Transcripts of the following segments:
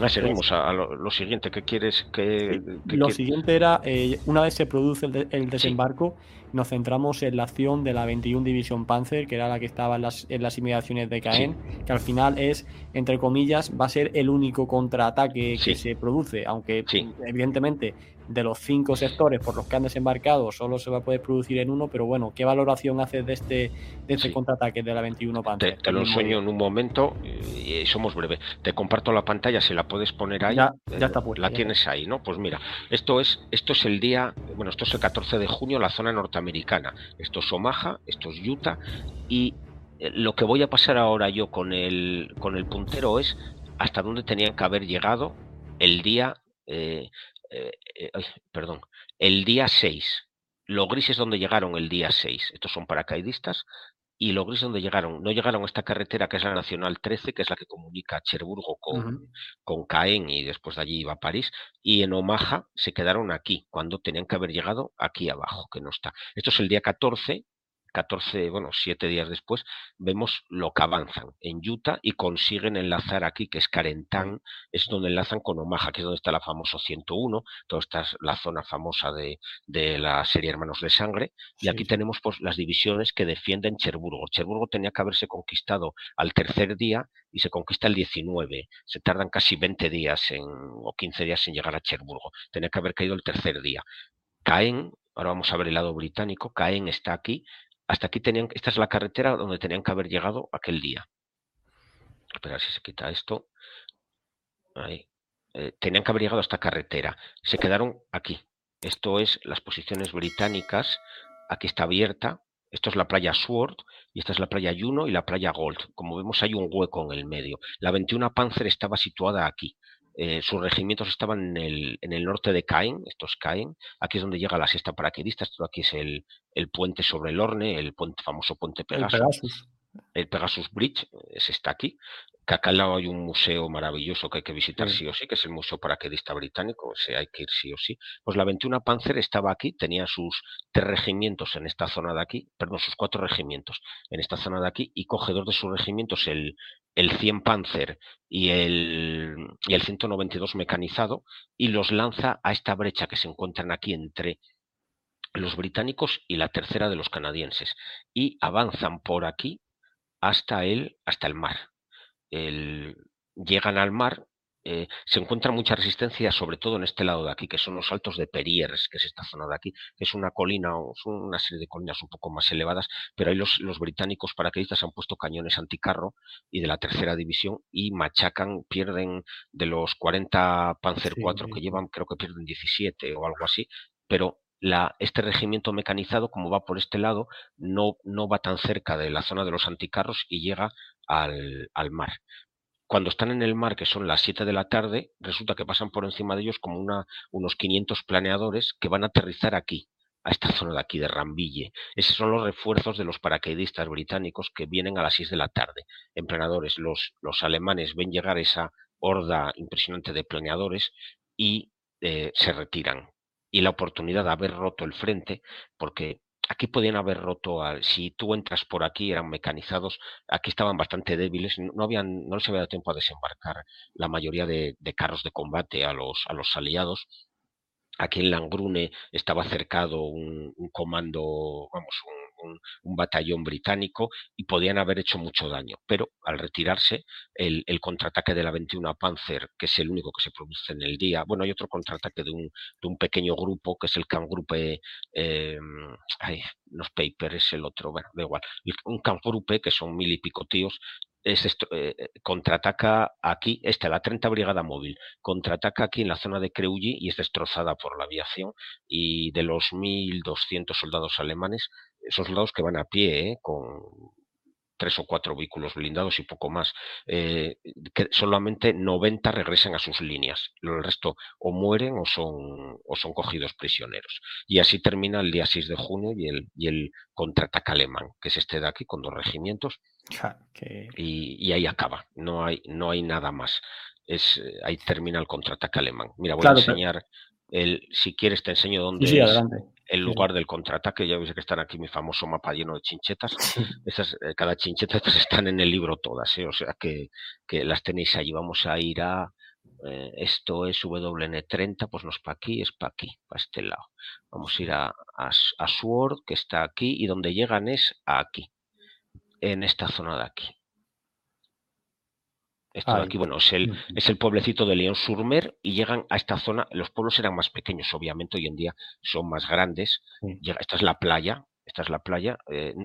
Ah, seguimos a lo siguiente. ¿Qué quieres? Siguiente era, una vez se produce el desembarco, nos centramos en la acción de la 21 División Panzer, que era la que estaba en las inmediaciones de Caen, que al final es, entre comillas, va a ser el único contraataque que se produce, aunque evidentemente de los 5 sectores por los que han desembarcado solo se va a poder producir en uno, pero bueno, ¿qué valoración haces de este contraataque de la 21 Panzer? Te lo enseño en un momento y somos breves. Te comparto la pantalla, si la puedes poner ahí. Ya está puesta. Tienes ahí, ¿no? Pues mira, esto es el día, bueno, esto es el 14 de junio, la zona norteamericana. Esto es Omaha, esto es Utah, y lo que voy a pasar ahora yo con el puntero es hasta dónde tenían que haber llegado el día... el día 6, los grises donde llegaron el día 6, estos son paracaidistas, y los grises donde llegaron, no llegaron a esta carretera que es la Nacional 13, que es la que comunica Cherburgo con Caen, y después de allí iba a París, y en Omaha se quedaron aquí, cuando tenían que haber llegado aquí abajo, que no está. Esto es el día 14, bueno, 7 días después, vemos lo que avanzan en Utah y consiguen enlazar aquí, que es Carentan, es donde enlazan con Omaha, que es donde está la famosa 101, toda esta es la zona famosa de la serie Hermanos de Sangre, y aquí tenemos pues las divisiones que defienden Cherburgo. Cherburgo tenía que haberse conquistado al tercer día y se conquista el 19, se tardan casi 20 días o 15 días en llegar a Cherburgo, tenía que haber caído el tercer día. Caen, ahora vamos a ver el lado británico, Caen está aquí. Hasta aquí esta es la carretera donde tenían que haber llegado aquel día. Espera si se quita esto. Ahí. Tenían que haber llegado a esta carretera. Se quedaron aquí. Esto es las posiciones británicas. Aquí está abierta. Esto es la playa Sword y esta es la playa Juno y la playa Gold. Como vemos hay un hueco en el medio. La 21 Panzer estaba situada aquí. Sus regimientos estaban en el norte de Caen, esto es Caen, aquí es donde llega la sexta paracaidista, esto aquí es el puente sobre el Orne, famoso puente Pegasus. El Pegasus Bridge, ese está aquí, que acá al lado hay un museo maravilloso que hay que visitar sí o sí, que es el Museo Paracaidista Británico, o sea, hay que ir sí o sí. Pues la 21 Panzer estaba aquí, tenía sus 3 regimientos en esta zona de aquí, perdón, sus 4 regimientos en esta zona de aquí, y coge 2 de sus regimientos, el 100 Panzer y el 192 mecanizado, y los lanza a esta brecha que se encuentran aquí entre los británicos y la tercera de los canadienses, y avanzan por aquí hasta el mar. Llegan al mar, se encuentra mucha resistencia, sobre todo en este lado de aquí, que son los altos de Periers, que es esta zona de aquí, que es una colina, son una serie de colinas un poco más elevadas, pero ahí los británicos paracaidistas han puesto cañones anticarro y de la tercera división y machacan, pierden de los 40 Panzer IV que llevan, creo que pierden 17 o algo así, pero... Este regimiento mecanizado, como va por este lado, no va tan cerca de la zona de los anticarros y llega al mar. Cuando están en el mar, que son las 7 de la tarde, resulta que pasan por encima de ellos como unos 500 planeadores que van a aterrizar aquí, a esta zona de aquí, de Rambille. Esos son los refuerzos de los paracaidistas británicos que vienen a las 6 de la tarde. En planeadores, los alemanes ven llegar esa horda impresionante de planeadores y se retiran. Y la oportunidad de haber roto el frente, porque aquí podían haber roto, si tú entras por aquí, eran mecanizados, aquí estaban bastante débiles, no les había dado tiempo a desembarcar la mayoría de carros de combate a los aliados. Aquí en Langrune estaba cercado un comando, vamos, un batallón británico y podían haber hecho mucho daño, pero al retirarse el contraataque de la 21 Panzer, que es el único que se produce en el día, bueno, hay otro contraataque de un pequeño grupo que es el Kampgruppe, los Papers, el otro, bueno, da igual, un Kampgruppe que son 1000 y pico tíos, contraataca aquí, la 30 Brigada Móvil, contraataca aquí en la zona de Creully y es destrozada por la aviación, y de los 1.200 soldados alemanes, esos soldados que van a pie, con 3 o 4 vehículos blindados y poco más, que solamente 90 regresan a sus líneas, el resto o mueren o son cogidos prisioneros. Y así termina el día 6 de junio y el contraataque alemán, que es este de aquí, con 2 regimientos. Y ahí acaba, no hay nada más. Ahí termina el contraataque alemán. Mira, voy a enseñar, si quieres te enseño dónde es el lugar del contraataque. Ya veis que están aquí mi famoso mapa lleno de chinchetas. Cada chincheta, estas están en el libro todas, o sea que las tenéis allí. Vamos a ir a esto es WN30, pues no es para aquí, es para aquí, para este lado. Vamos a ir a Sword, que está aquí, y donde llegan es a aquí, en esta zona de aquí. Esto de aquí, bueno, es el pueblecito de Lyon-sur-Mer y llegan a esta zona. Los pueblos eran más pequeños, obviamente, hoy en día son más grandes. Llega, esta es la playa,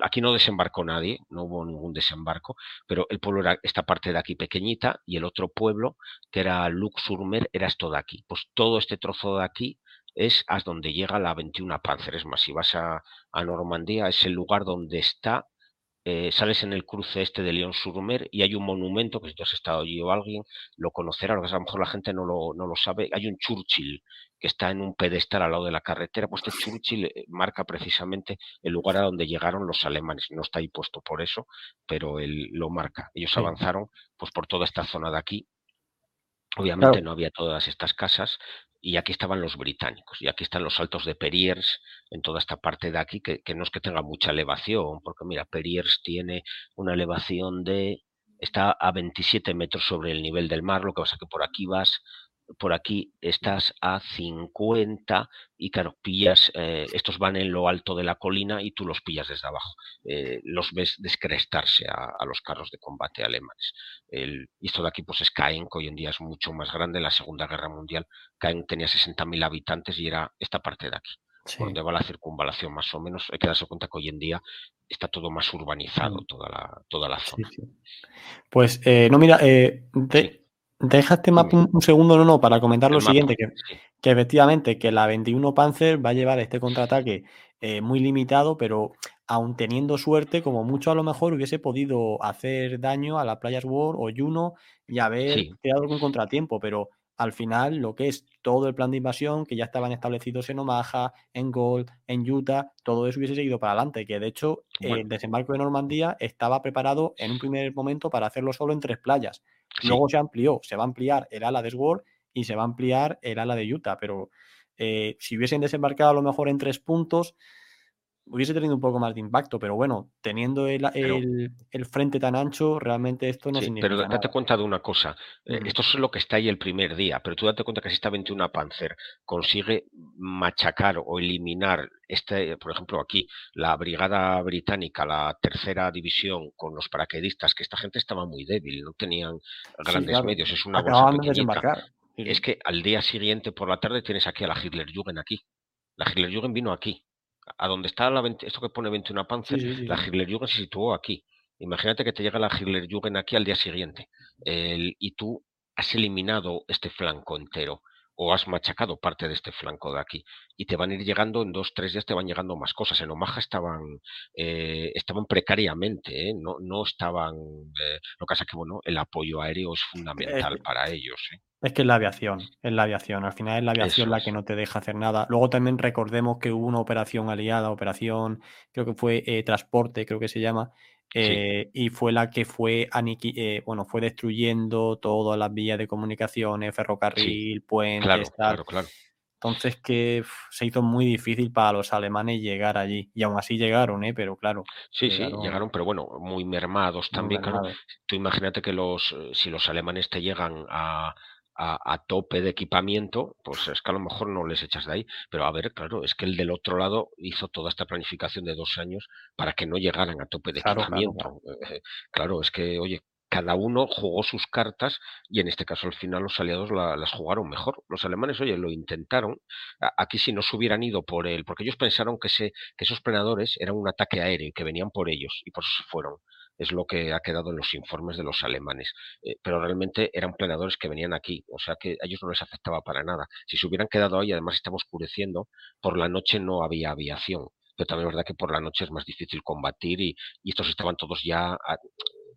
aquí no desembarcó nadie, no hubo ningún desembarco, pero el pueblo era esta parte de aquí pequeñita y el otro pueblo, que era Luc-sur-Mer, era esto de aquí. Pues todo este trozo de aquí es a donde llega la 21 Panzer. Es más, si vas a Normandía, es el lugar donde está. Sales en el cruce este de Lyon-sur-Mer y hay un monumento, que si tú has estado allí o alguien lo conocerá, a lo mejor la gente no lo sabe. Hay un Churchill que está en un pedestal al lado de la carretera. Pues este Churchill marca precisamente el lugar a donde llegaron los alemanes. No está ahí puesto por eso, pero él lo marca. Ellos avanzaron pues por toda esta zona de aquí. Obviamente no había todas estas casas y aquí estaban los británicos y aquí están los altos de Periers en toda esta parte de aquí, que no es que tenga mucha elevación, porque mira, Periers tiene una elevación de... está a 27 metros sobre el nivel del mar, lo que pasa que por aquí vas, por aquí estás a 50 y claro, pillas, estos van en lo alto de la colina y tú los pillas desde abajo, los ves descrestarse a los carros de combate alemanes. Y esto de aquí pues es Caen, que hoy en día es mucho más grande. En la Segunda Guerra Mundial Caen tenía 60.000 habitantes y era esta parte de aquí, por donde va la circunvalación más o menos. Hay que darse cuenta que hoy en día está todo más urbanizado, toda la zona. Pues no, mira, deja este mapa un segundo, para comentar lo siguiente, que efectivamente que la 21 Panzer va a llevar este contraataque muy limitado, pero aun teniendo suerte, como mucho a lo mejor hubiese podido hacer daño a la Playa Sword o Juno y haber creado algún contratiempo, pero al final lo que es todo el plan de invasión que ya estaban establecidos en Omaha, en Gold, en Utah, todo eso hubiese seguido para adelante, que de hecho el desembarco de Normandía estaba preparado en un primer momento para hacerlo solo en 3 playas. Luego se amplió, se va a ampliar el ala de Sword y se va a ampliar el ala de Utah, pero si hubiesen desembarcado a lo mejor en 3 puntos, hubiese tenido un poco más de impacto, pero bueno, teniendo el frente tan ancho, realmente esto no significa nada. Pero date cuenta de una cosa, esto es lo que está ahí el primer día, pero tú date cuenta que si esta 21 Panzer consigue machacar o eliminar, por ejemplo aquí, la brigada británica, la 3ª división con los paracaidistas, que esta gente estaba muy débil, no tenían grandes medios, es una bolsa pequeñita. Es que al día siguiente por la tarde tienes aquí a la Hitlerjugend aquí. La Hitlerjugend vino aquí. A donde está esto que pone 21 Panzer, la Hitlerjugend se situó aquí. Imagínate que te llega la Hitlerjugend aquí al día siguiente y tú has eliminado este flanco entero o has machacado parte de este flanco de aquí y te van a ir llegando en 2 o 3 días, te van llegando más cosas. En Omaha estaban precariamente, no estaban... lo que pasa es que bueno, el apoyo aéreo es fundamental para ellos. Es que es la aviación, al final es la aviación la que no te deja hacer nada. Luego también recordemos que hubo una operación aliada, creo que fue transporte, creo que se llama, y fue la que fue destruyendo todas las vías de comunicaciones, ferrocarril, puentes, claro. Entonces que se hizo muy difícil para los alemanes llegar allí. Y aún así llegaron, pero claro. Llegaron, pero bueno, muy mermados también. Muy mermados. Claro, tú imagínate que si los alemanes te llegan a tope de equipamiento, pues es que a lo mejor no les echas de ahí, pero a ver, claro, es que el del otro lado hizo toda esta planificación de 2 años para que no llegaran a tope de equipamiento. Claro, es que, oye, cada uno jugó sus cartas y en este caso al final los aliados las jugaron mejor. Los alemanes, oye, lo intentaron. Aquí si no se hubieran ido por él, porque ellos pensaron que esos planadores eran un ataque aéreo y que venían por ellos y por eso se fueron. Es lo que ha quedado en los informes de los alemanes, pero realmente eran planeadores que venían aquí, o sea que a ellos no les afectaba para nada. Si se hubieran quedado ahí, además estaba oscureciendo, por la noche no había aviación, pero también es verdad que por la noche es más difícil combatir y estos estaban todos ya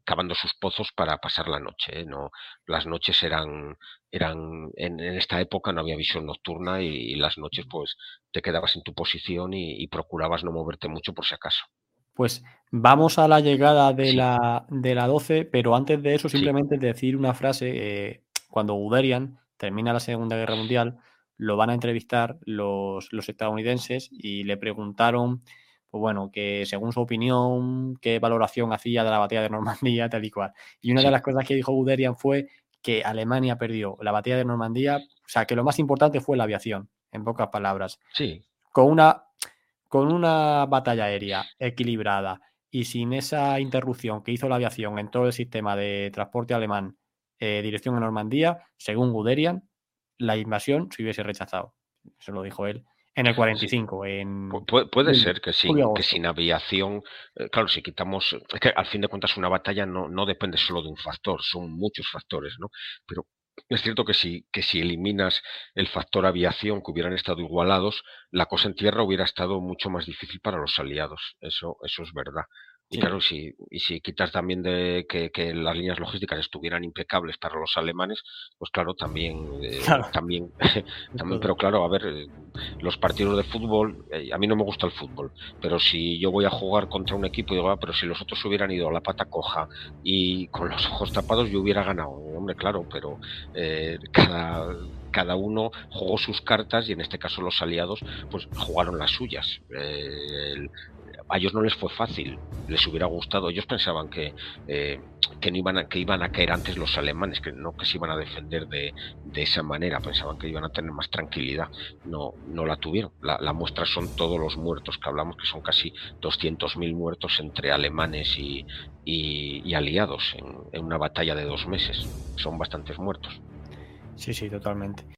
cavando sus pozos para pasar la noche, No, las noches eran en esta época no había visión nocturna y las noches pues te quedabas en tu posición y procurabas no moverte mucho por si acaso. Pues vamos a la llegada de la 12, pero antes de eso simplemente decir una frase. Cuando Guderian termina la Segunda Guerra Mundial, lo van a entrevistar los estadounidenses y le preguntaron, pues bueno, que según su opinión, qué valoración hacía de la batalla de Normandía, tal y cual. Y una de las cosas que dijo Guderian fue que Alemania perdió la batalla de Normandía, o sea, que lo más importante fue la aviación, en pocas palabras. Sí. Con una batalla aérea equilibrada y sin esa interrupción que hizo la aviación en todo el sistema de transporte alemán, dirección a Normandía, según Guderian, la invasión se hubiese rechazado. Eso lo dijo él. En el 45, en... Puede ser que sí, que sin aviación... Claro, si quitamos... Es que al fin de cuentas una batalla no depende solo de un factor, son muchos factores, ¿no? Pero es cierto que si eliminas el factor aviación, que hubieran estado igualados, la cosa en tierra hubiera estado mucho más difícil para los aliados. Eso es verdad. Sí. Y claro, si quitas también de que las líneas logísticas estuvieran impecables para los alemanes, pues claro, también, pero claro, a ver, los partidos de fútbol, a mí no me gusta el fútbol, pero si yo voy a jugar contra un equipo, digo, pero si los otros hubieran ido a la pata coja y con los ojos tapados, yo hubiera ganado. Hombre, claro, pero cada uno jugó sus cartas y en este caso los aliados pues jugaron las suyas. A ellos no les fue fácil, les hubiera gustado. Ellos pensaban que iban a caer antes los alemanes, que se iban a defender de esa manera. Pensaban que iban a tener más tranquilidad. No la tuvieron. La muestra son todos los muertos que hablamos, que son casi 200.000 muertos entre alemanes y aliados en una batalla de 2 meses. Son bastantes muertos. Sí, totalmente.